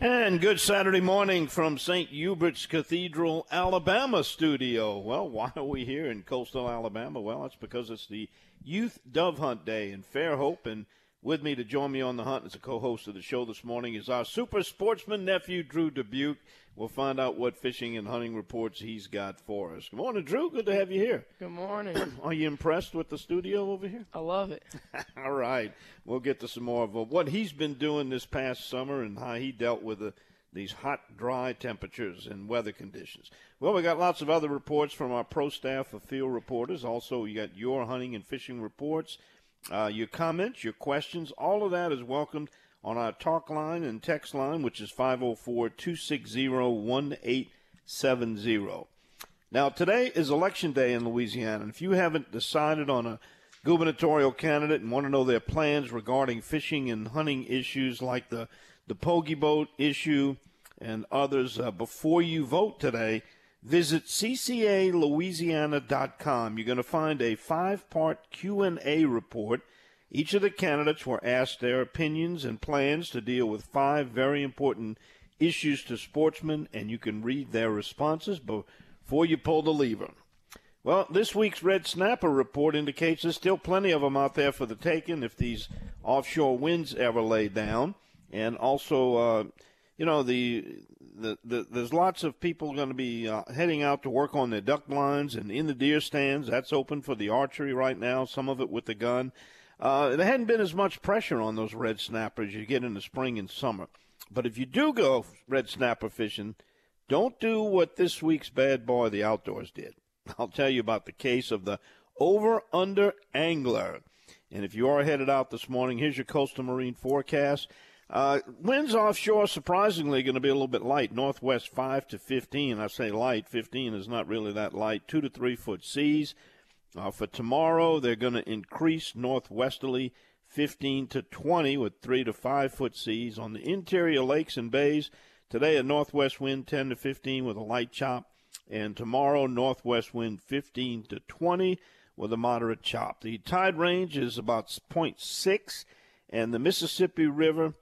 And good Saturday morning from St. Hubert's Cathedral, Alabama studio. Well, why are we here in coastal Alabama? Well, it's because it's the Youth Dove Hunt Day in Fairhope. And with me to join me on the hunt as a co-host of the show this morning is our super sportsman nephew, Drew Dubuc. We'll find out what fishing and hunting reports he's got for us. Good morning, Drew. Good to have you here. Good morning. Are you impressed with the studio over here? I love it. All right. We'll get to some more of what he's been doing this past summer and how he dealt with these hot, dry temperatures and weather conditions. Well, we got lots of other reports from our pro staff of field reporters. Also, you got your hunting and fishing reports, your comments, your questions. All of that is welcomed on our talk line and text line, which is 504-260-1870. Now, today is Election Day in Louisiana, and if you haven't decided on a gubernatorial candidate and want to know their plans regarding fishing and hunting issues like the pogey boat issue and others, before you vote today, visit ccalouisiana.com. You're going to find a 5-part Q&A report. Each of the candidates were asked their opinions and plans to deal with 5 very important issues to sportsmen, and you can read their responses before you pull the lever. Well, this week's Red Snapper report indicates there's still plenty of them out there for the taking if these offshore winds ever lay down. And also, there's lots of people going to be heading out to work on their duck lines and in the deer stands. That's open for the archery right now, some of it with the gun. There hadn't been as much pressure on those red snappers you get in the spring and summer. But if you do go red snapper fishing, don't do what this week's bad boy, the outdoors, did. I'll tell you about the case of the over-under angler. And if you are headed out this morning, here's your coastal marine forecast. Winds offshore, surprisingly, going to be a little bit light. Northwest 5 to 15. I say light. 15 is not really that light. 2 to 3-foot seas. For tomorrow, they're going to increase northwesterly 15 to 20 with 3 to 5-foot seas. On the interior lakes and bays, today a northwest wind 10 to 15 with a light chop. And tomorrow, northwest wind 15 to 20 with a moderate chop. The tide range is about 0.6, and the Mississippi River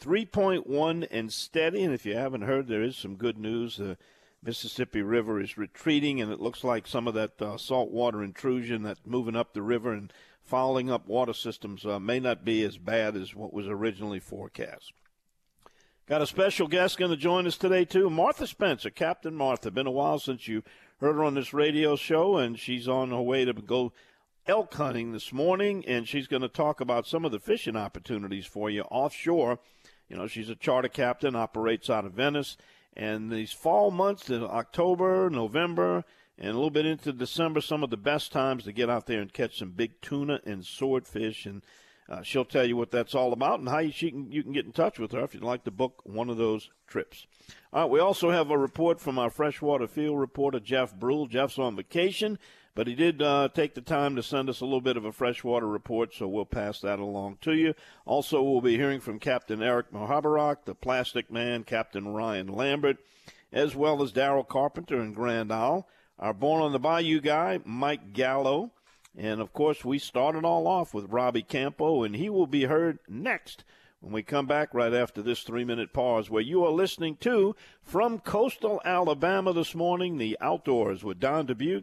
3.1 and steady. And if you haven't heard, there is some good news. The Mississippi River is retreating, and it looks like some of that saltwater intrusion that's moving up the river and fouling up water systems may not be as bad as what was originally forecast. Got a special guest going to join us today, too, Martha Spencer, Captain Martha. Been a while since you heard her on this radio show, and she's on her way to go elk hunting this morning, and she's going to talk about some of the fishing opportunities for you offshore. You know, she's a charter captain, operates out of Venice. And these fall months, October, November, and a little bit into December, some of the best times to get out there and catch some big tuna and swordfish. And she'll tell you what that's all about and how you can get in touch with her if you'd like to book one of those trips. All right, we also have a report from our freshwater field reporter, Jeff Brule. Jeff's on vacation, but he did take the time to send us a little bit of a freshwater report, so we'll pass that along to you. Also, we'll be hearing from Captain Eric Mohabarak, the Plastic Man, Captain Ryan Lambert, as well as Darrell Carpenter and Grand Isle, our Born on the Bayou guy, Mike Gallo. And, of course, we started all off with Robbie Campo, and he will be heard next when we come back right after this 3-minute pause, where you are listening to From Coastal Alabama This Morning, The Outdoors with Don Dubuc,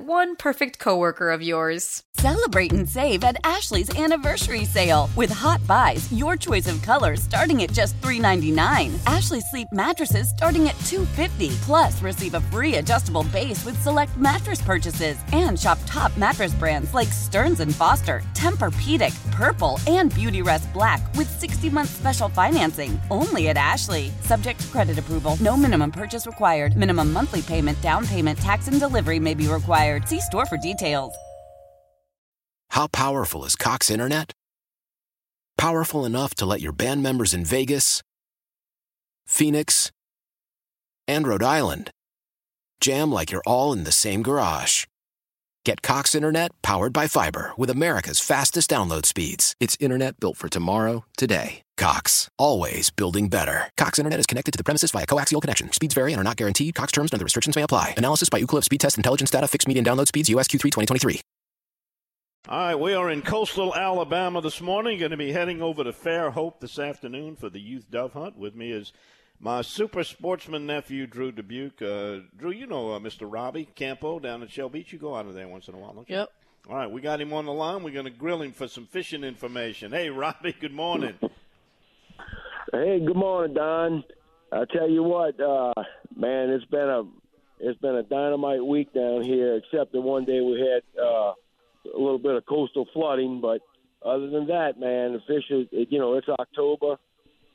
one perfect coworker of yours. Celebrate and save at Ashley's anniversary sale with Hot Buys, your choice of colors starting at just $3.99. Ashley Sleep mattresses starting at $2.50. Plus, receive a free adjustable base with select mattress purchases, and shop top mattress brands like Stearns & Foster, Tempur-Pedic, Purple, and Beautyrest Black with 60-month special financing only at Ashley. Subject to credit approval, no minimum purchase required. Minimum monthly payment, down payment, tax, and delivery may be required. See store for details. How powerful is Cox Internet? Powerful enough to let your band members in Vegas, Phoenix, and Rhode Island jam like you're all in the same garage. Get Cox Internet powered by fiber with America's fastest download speeds. It's internet built for tomorrow, today. Cox, always building better. Cox Internet is connected to the premises via coaxial connection. Speeds vary and are not guaranteed. Cox terms and other restrictions may apply. Analysis by Ookla Speed Test Intelligence data. Fixed median download speeds. US Q3 2023. All right, we are in coastal Alabama this morning. Going to be heading over to Fairhope this afternoon for the youth dove hunt. With me is my super sportsman nephew, Drew Dubuc. Drew, you know Mr. Robbie Campo down at Shell Beach. You go out of there once in a while, don't you? Yep. All right, we got him on the line. We're going to grill him for some fishing information. Hey, Robbie, good morning. Hey, good morning, Don. I tell you what, man, it's been a dynamite week down here, except that one day we had a little bit of coastal flooding. But other than that, man, the fish is, you know, it's October.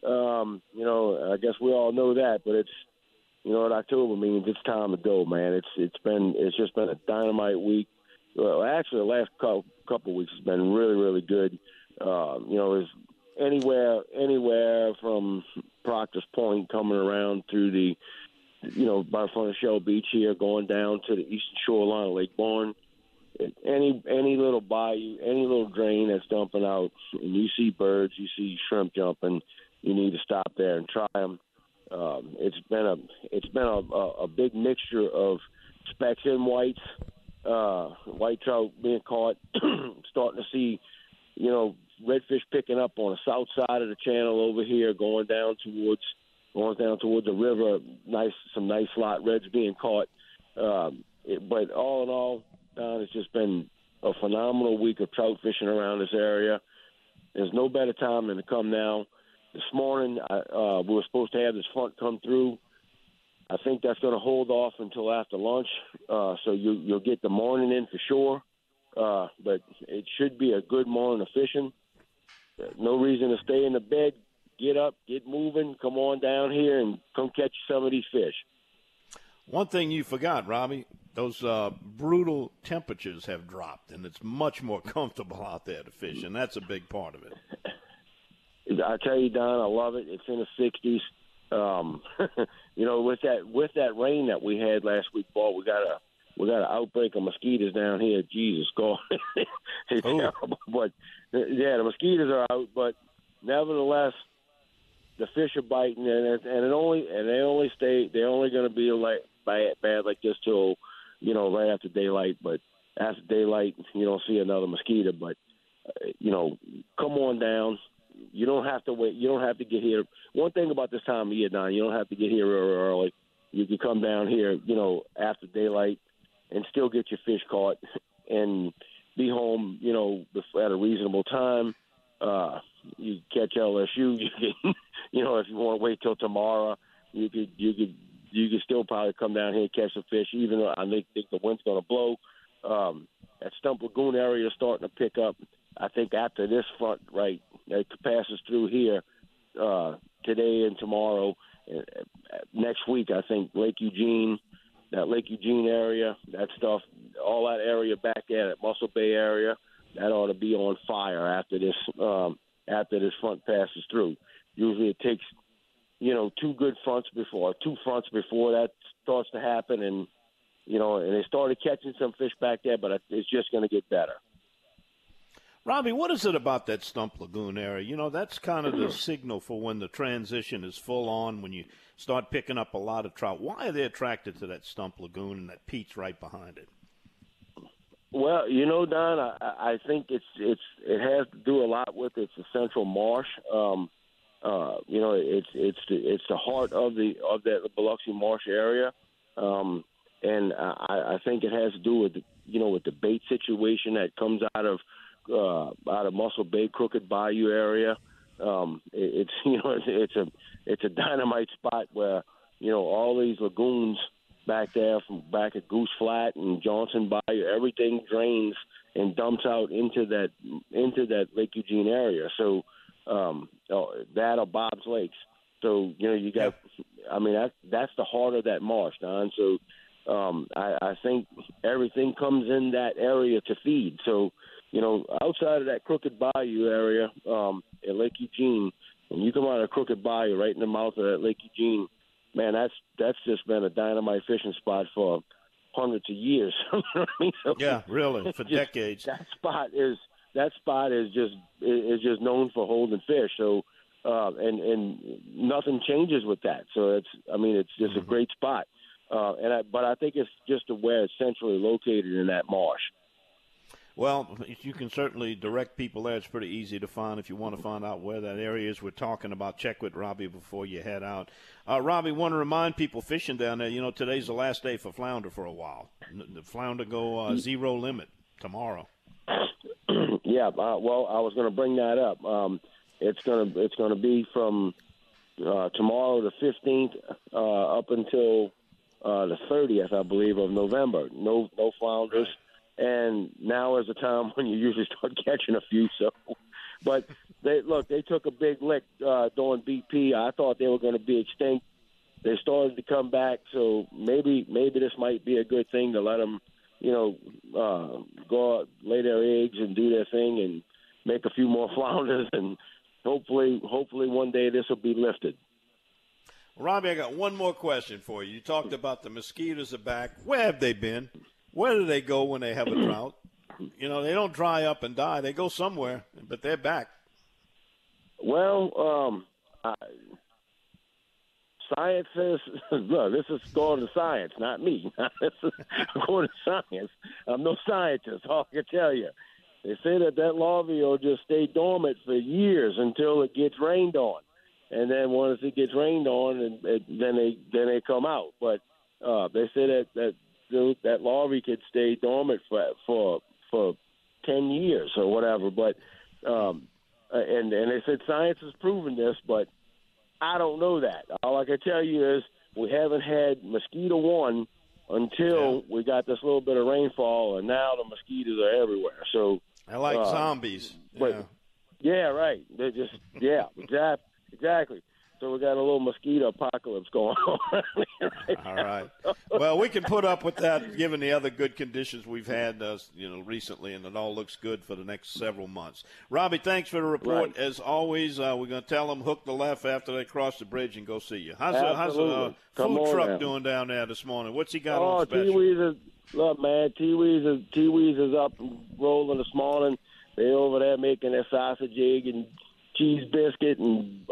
I guess we all know that, but it's, you know what October means, it's time to go, man. It's just been a dynamite week. Well, actually, the last couple weeks has been really, really good. It's anywhere from Proctor's Point coming around through the, by front of Shell Beach here, going down to the eastern shoreline of Lake Borgne. Any little bayou, any little drain that's dumping out, and you see birds, you see shrimp jumping, you need to stop there and try them. It's been a big mixture of specks and whites, white trout being caught, starting to see, redfish picking up on the south side of the channel over here, going down towards the river. Some nice slot reds being caught. But all in all, Don, it's just been a phenomenal week of trout fishing around this area. There's no better time than to come now. This morning, we were supposed to have this front come through. I think that's going to hold off until after lunch, so you'll get the morning in for sure. But it should be a good morning of fishing. No reason to stay in the bed. Get up, get moving, come on down here, and come catch some of these fish. One thing you forgot, Robbie, those brutal temperatures have dropped, and it's much more comfortable out there to fish, and that's a big part of it. I tell you, Don, I love it. It's in the 60s. With that rain that we had last week, Paul, we got an outbreak of mosquitoes down here. Jesus, God. It's terrible. But, yeah, the mosquitoes are out. But, nevertheless, the fish are biting. And they're only going to be like bad like this till, right after daylight. But after daylight, you don't see another mosquito. But, come on down. You don't have to wait. You don't have to get here. One thing about this time of year, Don, you don't have to get here real early. You can come down here, after daylight, and still get your fish caught and be home, at a reasonable time. You catch LSU. You can, if you want to wait till tomorrow, you could still probably come down here and catch some fish, even though I think the wind's going to blow. That Stump Lagoon area is starting to pick up. I think after this front, right, it passes through here today and tomorrow. Next week, I think Lake Eugene area, that stuff, all that area back there, that Muscle Bay area, that ought to be on fire after this front passes through. Usually it takes, two fronts before that starts to happen, and you know, and they started catching some fish back there, but it's just going to get better. Robbie, what is it about that Stump Lagoon area? You know, that's kind of the signal for when the transition is full on, when you start picking up a lot of trout. Why are they attracted to that Stump Lagoon and that peach right behind it? Well, you know, Don, I think it has to do a lot with its central marsh. You know, it's the heart of that Biloxi marsh area, and I think it has to do with with the bait situation that comes out of Muscle Bay, Crooked Bayou area. It's a dynamite spot where all these lagoons back there from back at Goose Flat and Johnson Bayou, everything drains and dumps out into that Lake Eugene area. So that or Bob's Lakes. So you got. Yep. I mean that's the heart of that marsh, Don. So I think everything comes in that area to feed. So. Outside of that Crooked Bayou area at Lake Eugene, when you come out of Crooked Bayou right in the mouth of that Lake Eugene, man, that's just been a dynamite fishing spot for hundreds of years. So, yeah, really, for decades. That spot is just known for holding fish. So, and nothing changes with that. So it's just a great spot. But I think it's just to where it's centrally located in that marsh. Well, you can certainly direct people there. It's pretty easy to find if you want to find out where that area is. We're talking about. Check with Robbie before you head out. Robbie, want to remind people fishing down there, today's the last day for flounder for a while. The flounder go zero limit tomorrow. Yeah, well, I was going to bring that up. It's going to be from tomorrow the 15th up until the 30th, I believe, of November. No flounders. And now is the time when you usually start catching a few. So, but they took a big lick during BP. I thought they were going to be extinct. They started to come back, so maybe this might be a good thing to let them, go out, lay their eggs, and do their thing, and make a few more flounders, and hopefully one day this will be lifted. Robbie, I got one more question for you. You talked about the mosquitoes are back. Where have they been? Where do they go when they have a drought? They don't dry up and die. They go somewhere, but they're back. Well, science says, look, this is according to science, not me. This is according to science. I'm no scientist, all I can tell you. They say that larvae will just stay dormant for years until it gets rained on. And then once it gets rained on, then they come out. But they say that larvae could stay dormant for 10 years or whatever, but and they said science has proven this, but I don't know that. All I can tell you is we haven't had mosquito one until we got this little bit of rainfall, and now the mosquitoes are everywhere. So they're like zombies. But yeah, right. They're just exactly. So we got a little mosquito apocalypse going on. All right. Well, we can put up with that given the other good conditions we've had, recently, and it all looks good for the next several months. Robbie, thanks for the report. Right. As always, we're going to tell them hook the left after they cross the bridge and go see you. How's the food truck doing down there this morning? What's he got on special? T-Weez is up and rolling this morning. They over there making their sausage, egg, and cheese biscuit and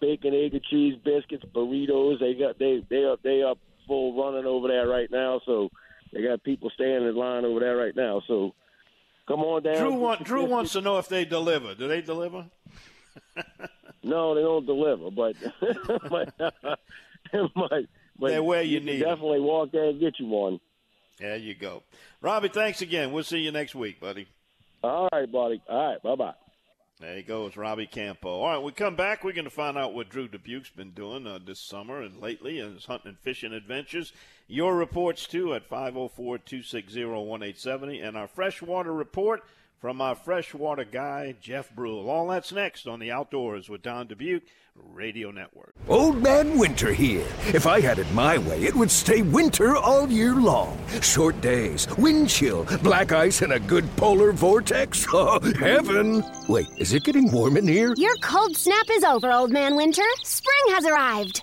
bacon, egg, and cheese biscuits, burritos. They up full running over there right now. So they got people standing in line over there right now. So come on down. Drew wants to know if they deliver. Do they deliver? No, they don't deliver. But they're where you need. Definitely walk there and get you one. There you go, Robbie. Thanks again. We'll see you next week, buddy. All right, buddy. All right. Bye bye. There he goes, Robbie Campo. All right, we come back. We're going to find out what Drew Dubuc's been doing this summer and lately in his hunting and fishing adventures. Your reports, too, at 504-260-1870. And our freshwater report from our freshwater guy, Jeff Brule. All that's next on The Outdoors with Don Dubuc, Radio Network. Old Man Winter here. If I had it my way, it would stay winter all year long. Short days, wind chill, black ice, and a good polar vortex. Oh, heaven. Wait, is it getting warm in here? Your cold snap is over, Old Man Winter. Spring has arrived.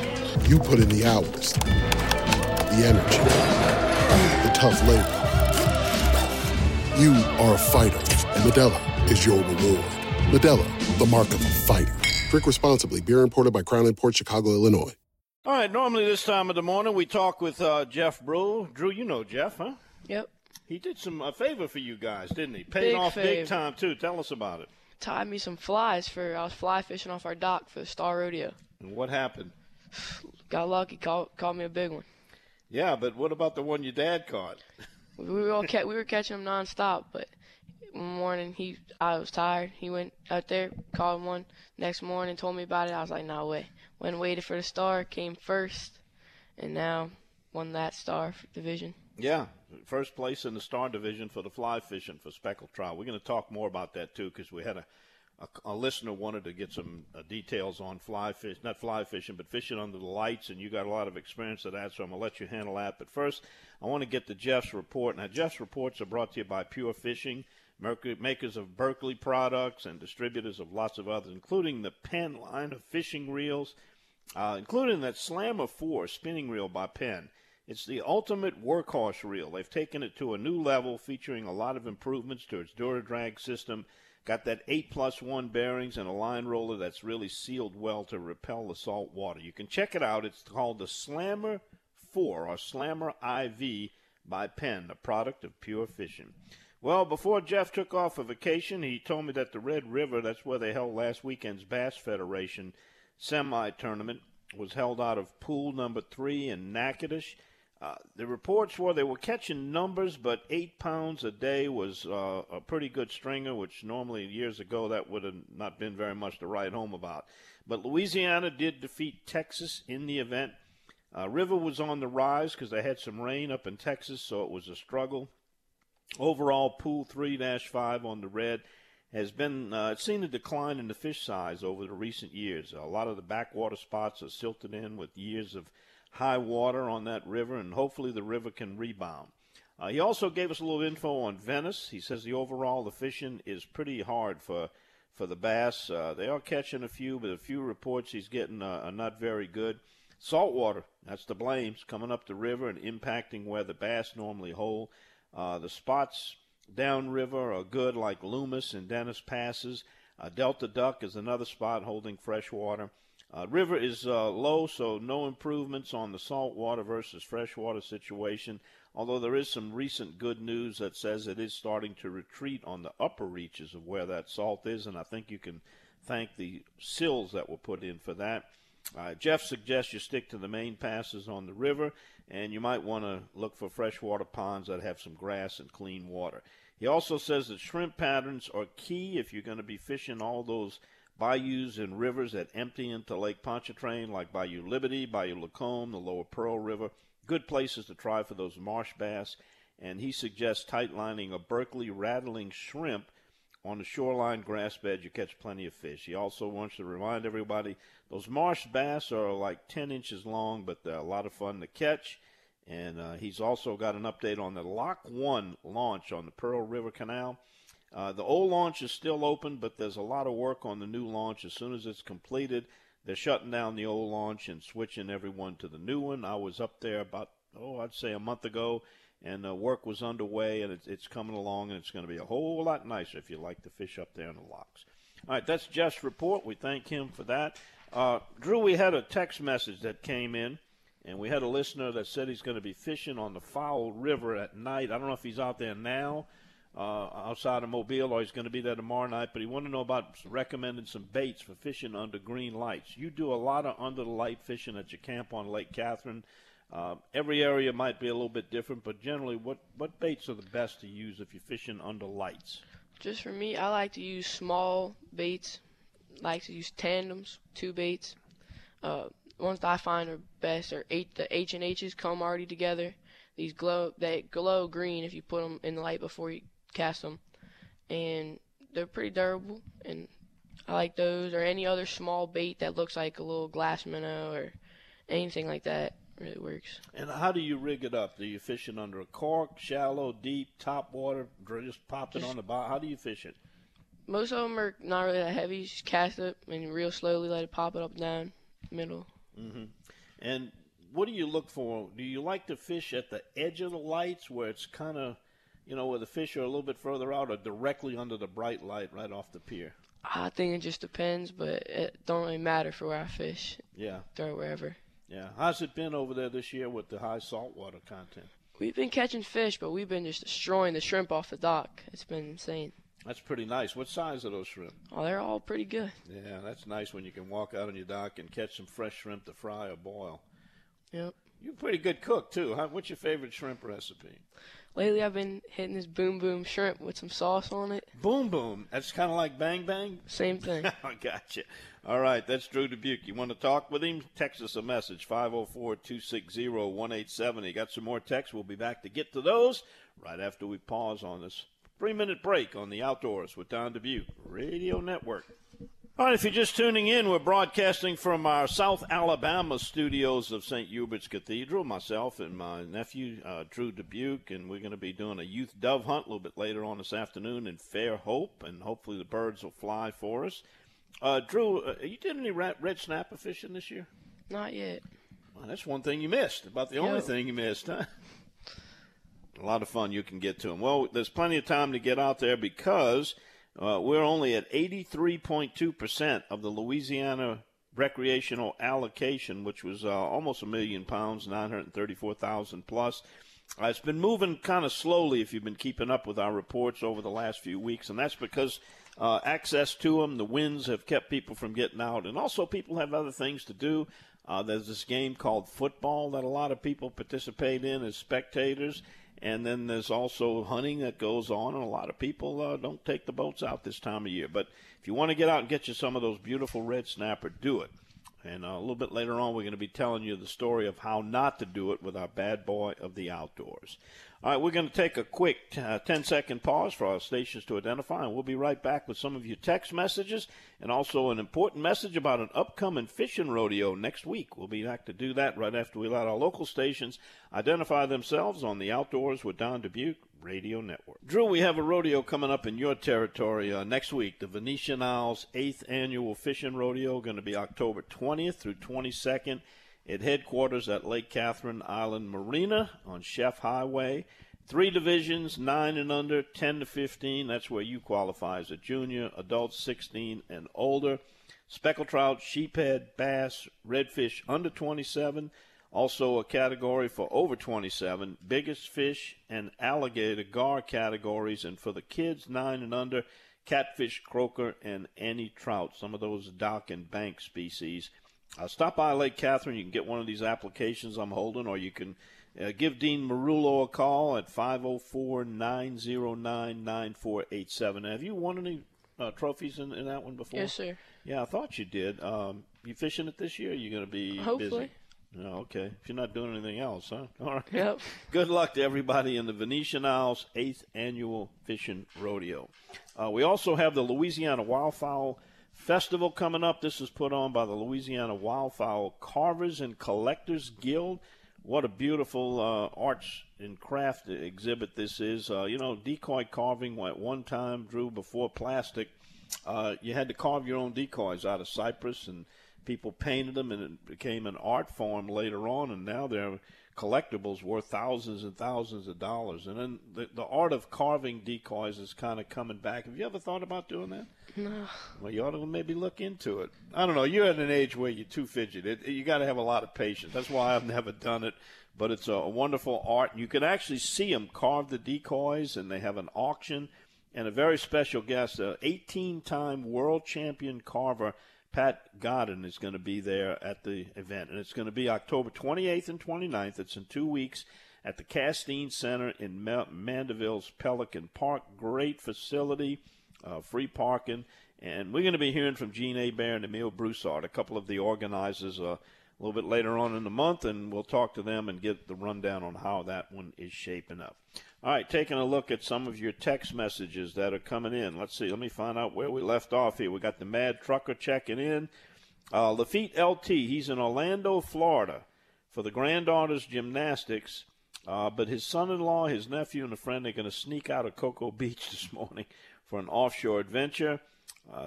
You put in the hours, the energy, the tough labor. You are a fighter, and Medalla is your reward. Medalla, the mark of a fighter. Drink responsibly. Beer imported by Crown Imports, Chicago, Illinois. All right, normally this time of the morning we talk with Jeff Brule. Drew, you know Jeff, huh? Yep. He did a favor for you guys, didn't he? Paid off big time, too. Tell us about it. Tied me some flies I was fly fishing off our dock for the Star Rodeo. And what happened? Got lucky. Caught me a big one. Yeah, but what about the one your dad caught? We were catching him nonstop, but one morning I was tired. He went out there, caught one. Next morning, told me about it. I was like, no way. Went and waited for the Star, came first, and now won that Star division. Yeah, first place in the Star Division for the fly fishing for speckled trout. We're going to talk more about that, too, because we had a listener wanted to get some details on not fly fishing, but fishing under the lights, and you got a lot of experience of that, so I'm going to let you handle that. But first, I want to get to Jeff's report. Now, Jeff's reports are brought to you by Pure Fishing, makers of Berkeley products and distributors of lots of others, including the Penn line of fishing reels, including that Slammer 4 spinning reel by Penn. It's the ultimate workhorse reel. They've taken it to a new level, featuring a lot of improvements to its DuraDrag system. Got that 8+1 bearings and a line roller that's really sealed well to repel the salt water. You can check it out. It's called the Slammer 4 or Slammer IV by Penn, the product of Pure Fishing. Well, before Jeff took off for vacation, he told me that the Red River, that's where they held last weekend's Bass Federation semi-tournament, was held out of pool number 3 in Natchitoches. The reports were they were catching numbers, but 8 pounds a day was a pretty good stringer, which normally years ago that would have not been very much to write home about. But Louisiana did defeat Texas in the event. River was on the rise because they had some rain up in Texas, so it was a struggle. Overall, Pool 3-5 on the red has been seen a decline in the fish size over the recent years. A lot of the backwater spots are silted in with years of high water on that river, and hopefully the river can rebound. He also gave us a little info on Venice. He says the fishing is pretty hard for the bass. They are catching a few, but a few reports he's getting are not very good. Saltwater, that's the blame, is coming up the river and impacting where the bass normally hold. The spots downriver are good, like Loomis and Dennis Passes. Delta Duck is another spot holding fresh water. River is low, so no improvements on the saltwater versus freshwater situation, although there is some recent good news that says it is starting to retreat on the upper reaches of where that salt is, and I think you can thank the sills that were put in for that. Jeff suggests you stick to the main passes on the river, and you might want to look for freshwater ponds that have some grass and clean water. He also says that shrimp patterns are key if you're going to be fishing all those bayous and rivers that empty into Lake Pontchartrain, like Bayou Liberty, Bayou Lacombe, the Lower Pearl River. Good places to try for those marsh bass. And he suggests tight lining a Berkeley rattling shrimp on the shoreline grass bed, you catch plenty of fish. He also wants to remind everybody those marsh bass are like 10 inches long, but they're a lot of fun to catch. And he's also got an update on the Lock 1 launch on the Pearl River Canal. The old launch is still open, but there's a lot of work on the new launch. As soon as it's completed, they're shutting down the old launch and switching everyone to the new one. I was up there about, I'd say a month ago, and the work was underway, and it's coming along, and it's going to be a whole lot nicer if you like to fish up there in the locks. All right, that's Jeff's report. We thank him for that. Drew, we had a text message that came in, and we had a listener that said he's going to be fishing on the Fowl River at night. I don't know if he's out there now outside of Mobile, or he's going to be there tomorrow night, but he wanted to know about recommending some baits for fishing under green lights. You do a lot of under-the-light fishing at your camp on Lake Catherine. Every area might be a little bit different, but generally, what baits are the best to use if you're fishing under lights? Just for me, I like to use small baits. I like to use tandems, two baits. Ones that I find are best are the H&Hs come already together. These glow green if you put them in the light before you cast them, and they're pretty durable. And I like those, or any other small bait that looks like a little glass minnow or anything like that. Really works. And how do you rig it up? Do you fish it under a cork, shallow, deep, top water, just pop it on the bottom? How do you fish it? Most of them are not really that heavy. You just cast it and real slowly let it pop it up and down middle. Mm-hmm. And what do you look for? Do you like to fish at the edge of the lights where it's kind of, where the fish are a little bit further out, or directly under the bright light right off the pier? I think it just depends, but it don't really matter for where I fish. Yeah. Throw wherever. Yeah. How's it been over there this year with the high saltwater content? We've been catching fish, but we've been just destroying the shrimp off the dock. It's been insane. That's pretty nice. What size are those shrimp? Oh, they're all pretty good. Yeah, that's nice when you can walk out on your dock and catch some fresh shrimp to fry or boil. Yep. You're a pretty good cook, too. Huh? What's your favorite shrimp recipe? Lately, I've been hitting this Boom Boom shrimp with some sauce on it. Boom Boom? That's kind of like Bang Bang? Same thing. Gotcha. All right, that's Drew Dubuc. You want to talk with him? Text us a message, 504-260-1870. Got some more texts. We'll be back to get to those right after we pause on this three-minute break on The Outdoors with Don Dubuc, Radio Network. All right, if you're just tuning in, we're broadcasting from our South Alabama studios of St. Hubert's Cathedral, myself and my nephew, Drew Dubuc, and we're going to be doing a youth dove hunt a little bit later on this afternoon in Fairhope, and hopefully the birds will fly for us. Drew, you did any red snapper fishing this year? Not yet. Well, that's one thing you missed, about the only thing you missed, huh? A lot of fun you can get to them. Well, there's plenty of time to get out there because we're only at 83.2% of the Louisiana recreational allocation, which was almost 1 million pounds, 934,000 plus. It's been moving kind of slowly if you've been keeping up with our reports over the last few weeks, and that's because access to them, the winds have kept people from getting out, and also people have other things to do. There's this game called football that a lot of people participate in as spectators. And then there's also hunting that goes on, and a lot of people don't take the boats out this time of year. But if you want to get out and get you some of those beautiful red snapper, do it. And a little bit later on, we're going to be telling you the story of how not to do it with our bad boy of the outdoors. All right, we're going to take a quick 10-second pause for our stations to identify, and we'll be right back with some of your text messages and also an important message about an upcoming fishing rodeo next week. We'll be back to do that right after we let our local stations identify themselves on The Outdoors with Don Dubuc Radio Network. Drew, we have a rodeo coming up in your territory next week, the Venetian Isles 8th Annual Fishing Rodeo, going to be October 20th through 22nd. At headquarters at Lake Catherine Island Marina on Chef Highway. 3 divisions, 9 and under, 10 to 15. That's where you qualify as a junior, adults 16 and older. Speckled trout, sheephead, bass, redfish under 27. Also a category for over 27. Biggest fish and alligator gar categories. And for the kids, 9 and under, catfish, croaker, and any trout. Some of those dock and bank species. Stop by Lake Catherine. You can get one of these applications I'm holding, or you can give Dean Marullo a call at 504-909-9487. Have you won any trophies in that one before? Yes, sir. Yeah, I thought you did. You fishing it this year? You're going to be busy? Hopefully. Okay. If you're not doing anything else, huh? All right. Yep. Good luck to everybody in the Venetian Isles 8th Annual Fishing Rodeo. We also have the Louisiana Wildfowl Festival coming up. This is put on by the Louisiana Wildfowl Carvers and Collectors Guild. What a beautiful arts and craft exhibit this is. You know, decoy carving at one time, Drew, before plastic. You had to carve your own decoys out of cypress, and people painted them, and it became an art form later on, and now they're collectibles worth thousands and thousands of dollars. And then the art of carving decoys is kind of coming back. Have you ever thought about doing that? No. Well, you ought to maybe look into it. I don't know. You're at an age where you're too fidgety. You got to have a lot of patience. That's why I've never done it. But it's a wonderful art. You can actually see them carve the decoys, and they have an auction. And a very special guest, 18-time world champion carver, Pat Godden, is going to be there at the event, and it's going to be October 28th and 29th. It's in 2 weeks at the Castine Center in Mandeville's Pelican Park. Great facility, free parking, and we're going to be hearing from Gene Hebert and Emile Broussard, a couple of the organizers, a little bit later on in the month, and we'll talk to them and get the rundown on how that one is shaping up. All right, taking a look at some of your text messages that are coming in. Let's see. Let me find out where we left off here. We got the Mad Trucker checking in. Lafitte LT, he's in Orlando, Florida, for the granddaughter's gymnastics. But his son-in-law, his nephew, and a friend are going to sneak out of Cocoa Beach this morning for an offshore adventure.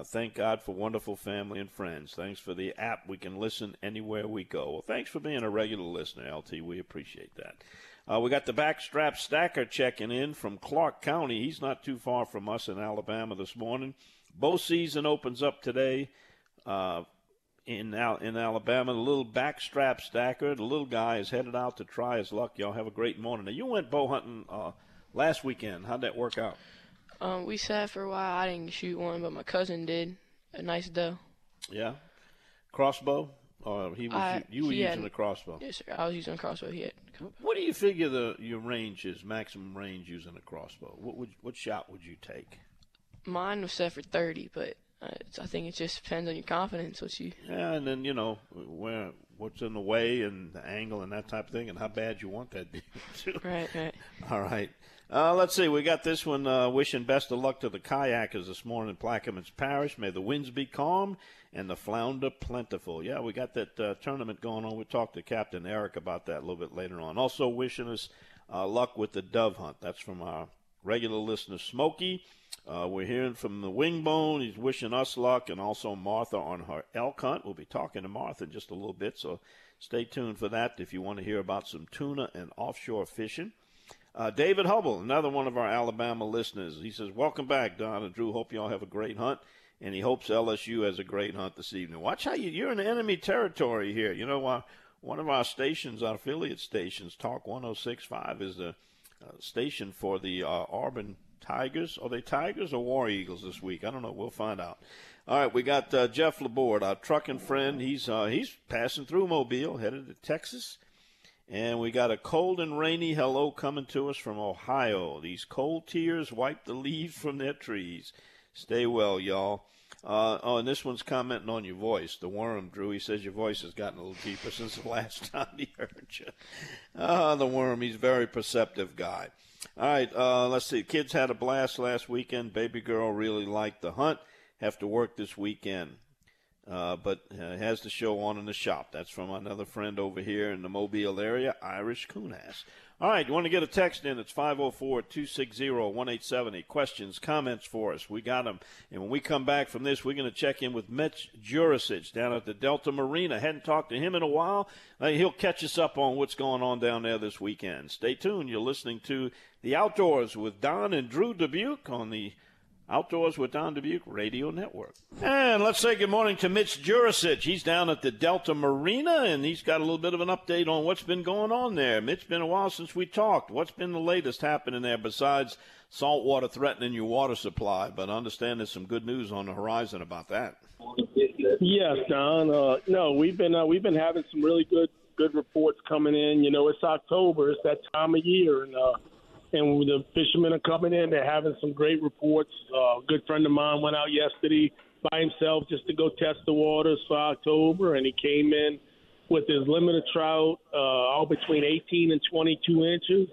Thank God for wonderful family and friends. Thanks for the app. We can listen anywhere we go. Well, thanks for being a regular listener, LT. We appreciate that. We got the Backstrap Stacker checking in from Clark County. He's not too far from us in Alabama this morning. Bow season opens up today in Alabama. The little Backstrap Stacker, the little guy, is headed out to try his luck. Y'all have a great morning. Now, you went bow hunting last weekend. How'd that work out? We sat for a while. I didn't shoot one, but my cousin did. A nice doe. Yeah. Crossbow? You were using a crossbow. Yes, sir. I was using a crossbow. What do you figure your range is, maximum range using a crossbow? What shot would you take? Mine was set for 30, but I think it just depends on your confidence. Yeah, and then, you know, what's in the way and the angle and that type of thing and how bad you want that deer too. Right. All right. Let's see. We got this one wishing best of luck to the kayakers this morning in Plaquemines Parish. May the winds be calm and the flounder plentiful. Yeah, we got that tournament going on. We'll talk to Captain Eric about that a little bit later on. Also wishing us luck with the dove hunt. That's from our regular listener, Smokey. We're hearing from the Wingbone. He's wishing us luck, and also Martha on her elk hunt. We'll be talking to Martha in just a little bit, so stay tuned for that if you want to hear about some tuna and offshore fishing. David Hubble, another one of our Alabama listeners, he says, welcome back, Don and Drew. Hope you all have a great hunt. And he hopes LSU has a great hunt this evening. Watch how you're in enemy territory here. You know, one of our stations, our affiliate stations, Talk 106.5, is the station for the Auburn Tigers. Are they Tigers or War Eagles this week? I don't know. We'll find out. All right, we got Jeff Laborde, our trucking friend. He's passing through Mobile, headed to Texas. And we got a cold and rainy hello coming to us from Ohio. These cold tears wipe the leaves from their trees. Stay well, y'all. And this one's commenting on your voice. The Worm, Drew, he says your voice has gotten a little deeper since the last time he heard you. The Worm, he's a very perceptive guy. All right, let's see. Kids had a blast last weekend. Baby girl really liked the hunt. Have to work this weekend. But has the show on in the shop. That's from another friend over here in the Mobile area, Irish Kunas. All right, you want to get a text in? It's 504-260-1870. Questions, comments for us. We got them. And when we come back from this, we're going to check in with Mitch Jurisich down at the Delta Marina. Hadn't talked to him in a while. He'll catch us up on what's going on down there this weekend. Stay tuned. You're listening to The Outdoors with Don and Drew Dubuc on the Outdoors with Don Dubuc Radio Network. And let's say good morning to Mitch Jurisich. He's down at the Delta Marina, and he's got a little bit of an update on what's been going on there. Mitch, been a while since we talked. What's been the latest happening there besides salt water threatening your water supply? But I understand there's some good news on the horizon about that. Yes, Don. No, we've been having some really good reports coming in. You know, it's October. It's that time of year, and the fishermen are coming in. They're having some great reports. A good friend of mine went out yesterday by himself just to go test the waters for October, and he came in with his limit of trout, all between 18 and 22 inches,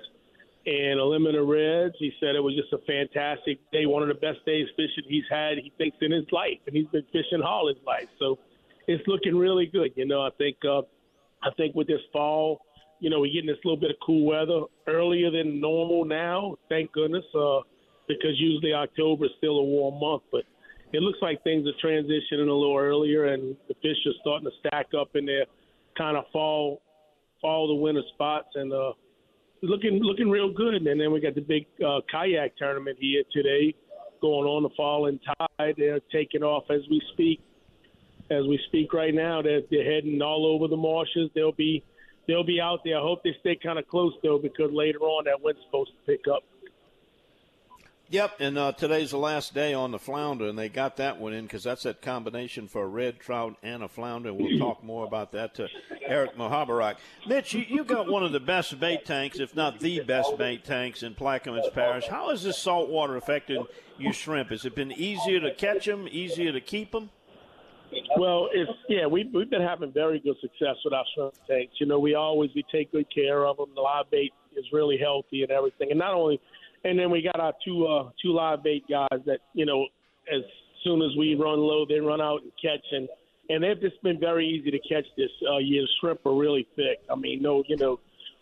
and a limit of reds. He said it was just a fantastic day, one of the best days fishing he's had, he thinks, in his life, and he's been fishing all his life. So it's looking really good. You know, I think with this fall, you know, we're getting this little bit of cool weather earlier than normal now, thank goodness, because usually October is still a warm month, but it looks like things are transitioning a little earlier, and the fish are starting to stack up in their kind of fall to winter spots, and looking real good. And then we got the big kayak tournament here today going on, the Falling Tide. They're taking off as we speak. As we speak right now, they're heading all over the marshes. They'll be out there. I hope they stay kind of close, though, because later on that wind's supposed to pick up. Yep, and today's the last day on the flounder, and they got that one in because that's that combination for a red trout and a flounder. We'll talk more about that to Eric Mahabarak. Mitch, you got one of the best bait tanks, if not the best bait tanks, in Plaquemines Parish. How has this salt water affected your shrimp? Has it been easier to catch them, easier to keep them? Well, we've been having very good success with our shrimp tanks. You know, we take good care of them. The live bait is really healthy and everything, and not only – and then we got our two live bait guys that, you know, as soon as we run low, they run out and catch. And they've just been very easy to catch this year. Shrimp are really thick. I mean,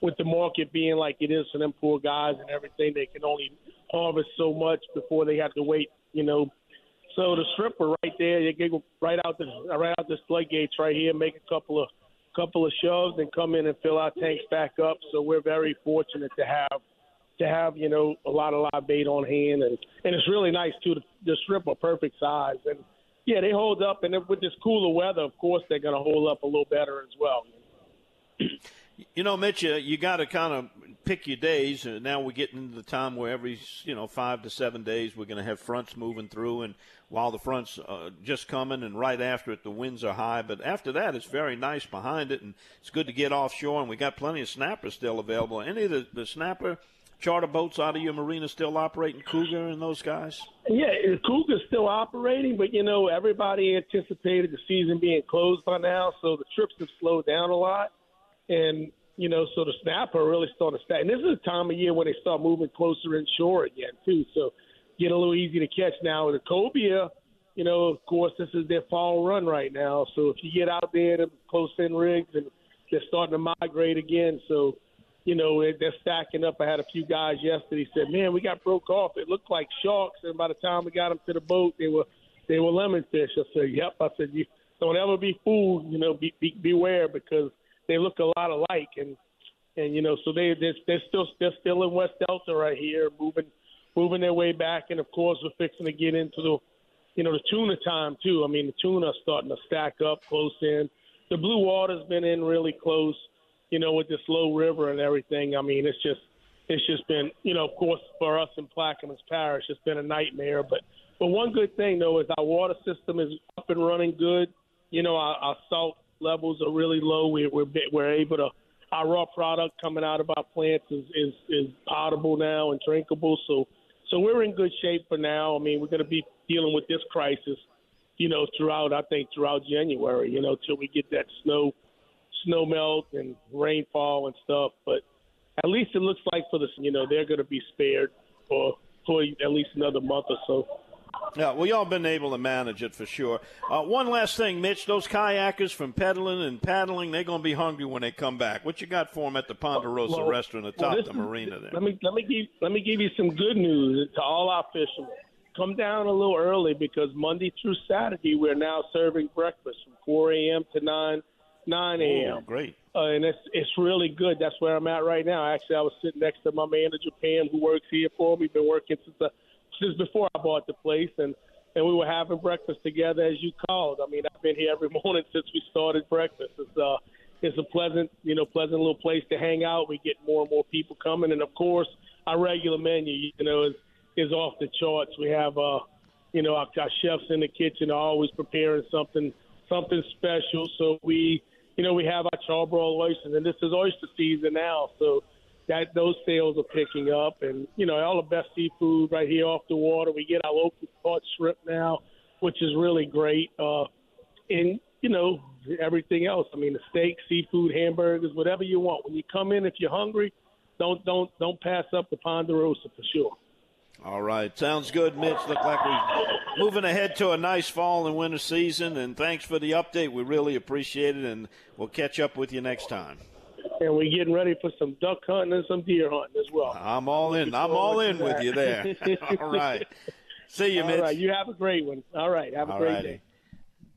with the market being like it is for them poor guys and everything, they can only harvest so much before they have to wait, you know. So the shrimp are right there. They go right out the floodgates right here, make a couple of shoves and come in and fill our tanks back up. So we're very fortunate to have you know, a lot of live bait on hand, and it's really nice too. The shrimp are perfect size, and yeah, they hold up, and with this cooler weather, of course, they're going to hold up a little better as well. You know, Mitch, you got to kind of pick your days. Now we're getting into the time where every 5 to 7 days we're going to have fronts moving through, and while the fronts are just coming, and right after it the winds are high, but after that it's very nice behind it, and it's good to get offshore. And we got plenty of snappers still available. Any of the snapper charter boats out of your marina still operating, Cougar and those guys? Yeah, Cougar's still operating, but, you know, everybody anticipated the season being closed by now, so the trips have slowed down a lot. And, you know, so the snapper really starting to stack. And this is a time of year when they start moving closer inshore again, too, so get a little easy to catch now. The cobia, you know, of course, this is their fall run right now, so if you get out there to close-in rigs, and they're starting to migrate again, so – you know, they're stacking up. I had a few guys yesterday said, man, we got broke off. It looked like sharks, and by the time we got them to the boat, they were lemonfish. I said, yep. I said, you don't ever be fooled, you know, beware, because they look a lot alike. And you know, so they're still in West Delta right here, moving their way back. And, of course, we're fixing to get into the tuna time, too. I mean, the tuna are starting to stack up close in. The blue water's been in really close. You know, with this low river and everything, I mean, it's just been, you know, of course, for us in Plaquemines Parish, it's been a nightmare. But one good thing, though, is our water system is up and running good. You know, our salt levels are really low. We're able to – our raw product coming out of our plants is potable now and drinkable. So we're in good shape for now. I mean, we're going to be dealing with this crisis, you know, throughout January, you know, till we get that snow melt and rainfall and stuff, but at least it looks like for the, you know, they're going to be spared for at least another month or so. Yeah, well, y'all been able to manage it for sure. One last thing, Mitch, those kayakers from pedaling and paddling, they're going to be hungry when they come back. What you got for them at the Ponderosa restaurant atop the marina there? Let me give you some good news to all our fishermen. Come down a little early, because Monday through Saturday we're now serving breakfast from 4 a.m. to 9 a.m. Oh, great. And it's really good. That's where I'm at right now. Actually, I was sitting next to my manager, Pam, who works here for me. Been working since before I bought the place, and we were having breakfast together as you called. I mean, I've been here every morning since we started breakfast. It's a pleasant little place to hang out. We get more and more people coming, and of course, our regular menu, you know, is off the charts. We have, you know, our chefs in the kitchen are always preparing something special. So we have our charbroiled oysters, and this is oyster season now, so that those sales are picking up. And, you know, all the best seafood right here off the water. We get our local caught shrimp now, which is really great. And you know, everything else. I mean, the steak, seafood, hamburgers, whatever you want. When you come in, if you're hungry, don't pass up the Ponderosa for sure. All right. Sounds good, Mitch. Look like we're moving ahead to a nice fall and winter season, and thanks for the update. We really appreciate it, and we'll catch up with you next time. And we're getting ready for some duck hunting and some deer hunting as well. I'm all in with you there. All right. See you, Mitch. All right. You have a great one. All right. Have a great day.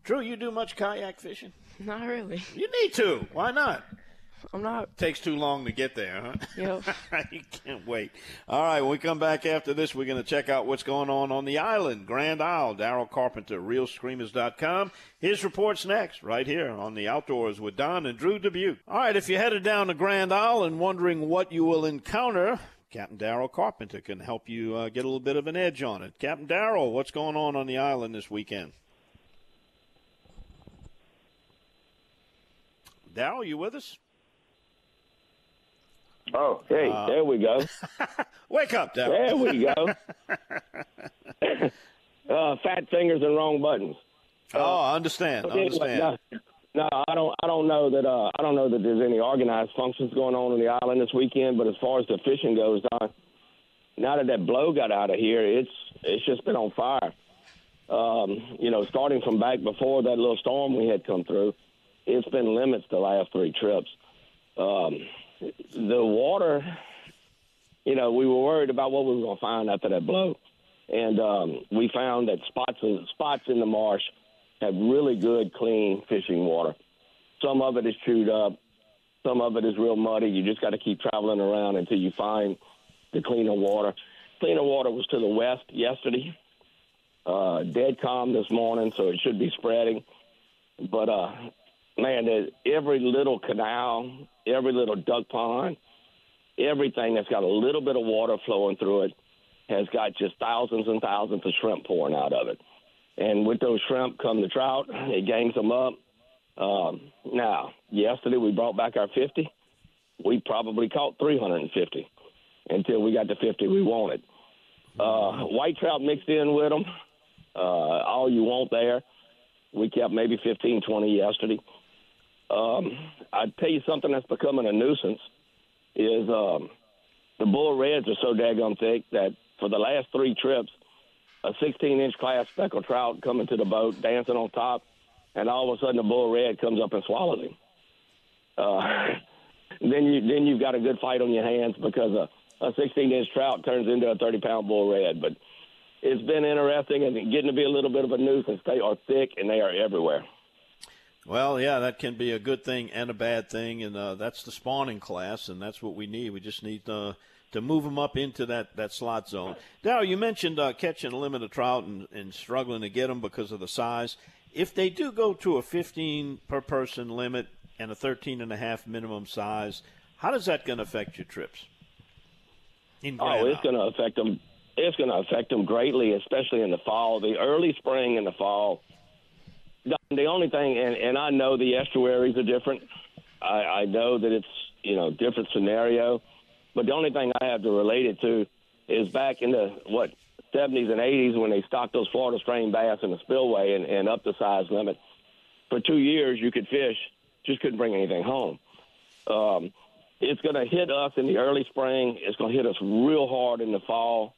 Drew, you do much kayak fishing? Not really. You need to. Why not? I'm not. Takes too long to get there, huh? Yep. You can't wait. All right, when we come back after this, we're going to check out what's going on the island, Grand Isle. Darryl Carpenter, RealScreamers.com. His report's next, right here on The Outdoors with Don and Drew Dubuc. All right, if you're headed down to Grand Isle and wondering what you will encounter, Captain Darryl Carpenter can help you get a little bit of an edge on it. Captain Darryl, what's going on the island this weekend? Darryl, you with us? Oh, hey, there we go. Wake up, Darryl. There we go. Fat fingers and wrong buttons. I understand. I don't know that there's any organized functions going on the island this weekend. But as far as the fishing goes, Don, now that blow got out of here, it's just been on fire. You know, starting from back before that little storm we had come through, it's been limits the last three trips. The water, you know, we were worried about what we were going to find after that blow. And we found that spots in the marsh have really good, clean fishing water. Some of it is chewed up. Some of it is real muddy. You just got to keep traveling around until you find the cleaner water. Cleaner water was to the west yesterday. Dead calm this morning, so it should be spreading. But, man, every little canal, every little duck pond, everything that's got a little bit of water flowing through it has got just thousands and thousands of shrimp pouring out of it. And with those shrimp come the trout. It gangs them up. Now, yesterday we brought back our 50. We probably caught 350 until we got the 50 we wanted. White trout mixed in with them, all you want there. We kept maybe 15, 20 yesterday. I'd tell you something that's becoming a nuisance is the bull reds are so daggum thick that for the last three trips, a 16-inch class speckled trout coming to the boat, dancing on top, and all of a sudden a bull red comes up and swallows him. Then you've got a good fight on your hands because a 16-inch trout turns into a 30-pound bull red. But it's been interesting and getting to be a little bit of a nuisance. They are thick and they are everywhere. Well, yeah, that can be a good thing and a bad thing, and that's the spawning class, and that's what we need. We just need to move them up into that slot zone. Darryl, you mentioned catching a limit of trout and struggling to get them because of the size. If they do go to a 15-per-person limit and a 13.5 minimum size, how is that going to affect your trips? It's going to affect them. It's going to affect them greatly, especially in the fall, the early spring and the fall. The only thing, and I know the estuaries are different. I know that it's, you know, different scenario. But the only thing I have to relate it to is back in the, 70s and 80s when they stocked those Florida strain bass in the spillway and up the size limit. For 2 years, you could fish, just couldn't bring anything home. It's going to hit us in the early spring. It's going to hit us real hard in the fall.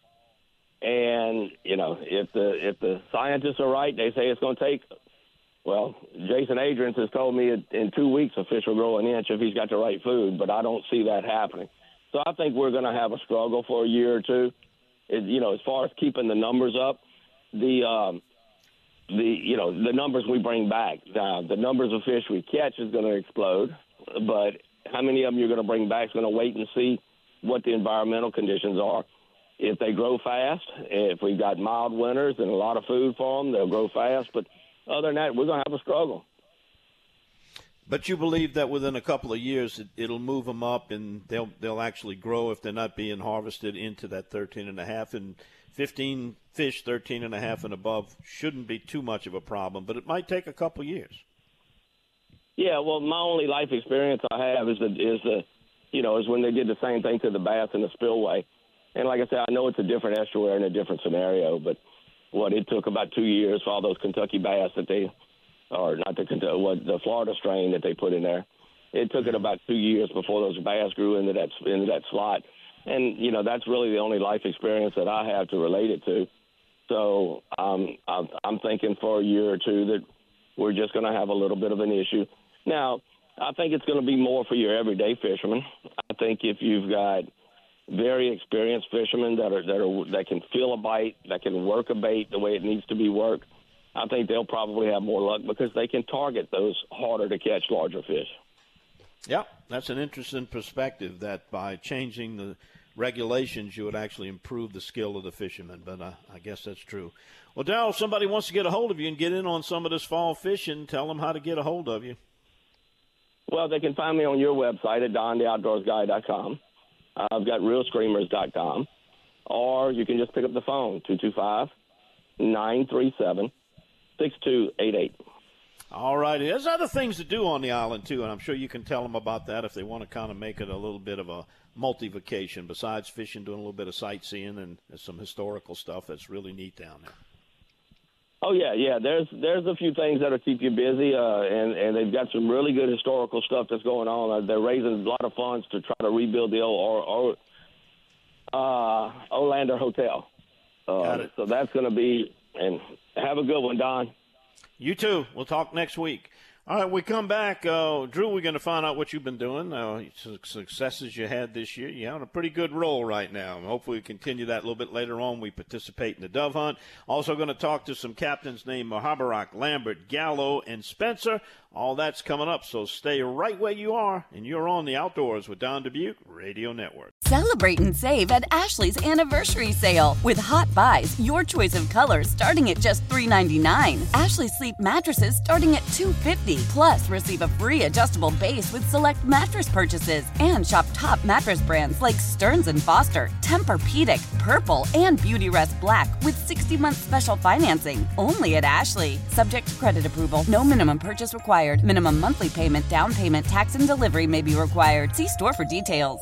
And, you know, if the scientists are right, they say it's going to take, well, Jason Adrians has told me in 2 weeks a fish will grow an inch if he's got the right food, but I don't see that happening. So I think we're going to have a struggle for a year or two, you know, as far as keeping the numbers up. The numbers we bring back, the numbers of fish we catch is going to explode, but how many of them you're going to bring back is going to wait and see what the environmental conditions are. If they grow fast, if we've got mild winters and a lot of food for them, they'll grow fast. But other than that, we're going to have a struggle. But you believe that within a couple of years, it'll move them up and they'll actually grow if they're not being harvested into that 13.5. And 15 fish, 13.5 and above shouldn't be too much of a problem, but it might take a couple of years. Yeah, well, my only life experience I have is when they did the same thing to the bass in the spillway. And like I said, I know it's a different estuary and a different scenario, but it took about 2 years for all those Kentucky bass that they or not the Kentucky, what the Florida strain that they put in there. It took it about 2 years before those bass grew into that slot, and you know that's really the only life experience that I have to relate it to. So I'm thinking for a year or two that we're just going to have a little bit of an issue. Now, I think it's going to be more for your everyday fishermen. I think if you've got very experienced fishermen that can feel a bite, that can work a bait the way it needs to be worked, I think they'll probably have more luck because they can target those harder to catch, larger fish. Yeah, that's an interesting perspective that by changing the regulations, you would actually improve the skill of the fishermen, but I guess that's true. Well, Darryl, if somebody wants to get a hold of you and get in on some of this fall fishing, tell them how to get a hold of you. Well, they can find me on your website at DonTheOutdoorsGuy.com. I've got RealScreamers.com. Or you can just pick up the phone, 225-937-6288. All righty. There's other things to do on the island, too, and I'm sure you can tell them about that if they want to kind of make it a little bit of a multi-vacation. Besides fishing, doing a little bit of sightseeing and some historical stuff that's really neat down there. Oh, yeah. There's a few things that'll keep you busy, and they've got some really good historical stuff that's going on. They're raising a lot of funds to try to rebuild the old Olander Hotel. Got it. So that's going to be – and have a good one, Don. You too. We'll talk next week. All right, we come back. Drew, we're going to find out what you've been doing, successes you had this year. You're on a pretty good roll right now. Hopefully we continue that a little bit later on. We participate in the dove hunt. Also going to talk to some captains named Mahabarak, Lambert, Gallo, and Spencer. All that's coming up, so stay right where you are, and you're on the Outdoors with Don Dubuc Radio Network. Celebrate and save at Ashley's Anniversary Sale. With Hot Buys, your choice of colors starting at just $3.99. Ashley Sleep mattresses starting at $2.50. Plus, receive a free adjustable base with select mattress purchases. And shop top mattress brands like Stearns & Foster, Tempur-Pedic, Purple, and Beautyrest Black with 60-month special financing only at Ashley. Subject to credit approval, no minimum purchase required. Minimum monthly payment, down payment, tax, and delivery may be required. See store for details.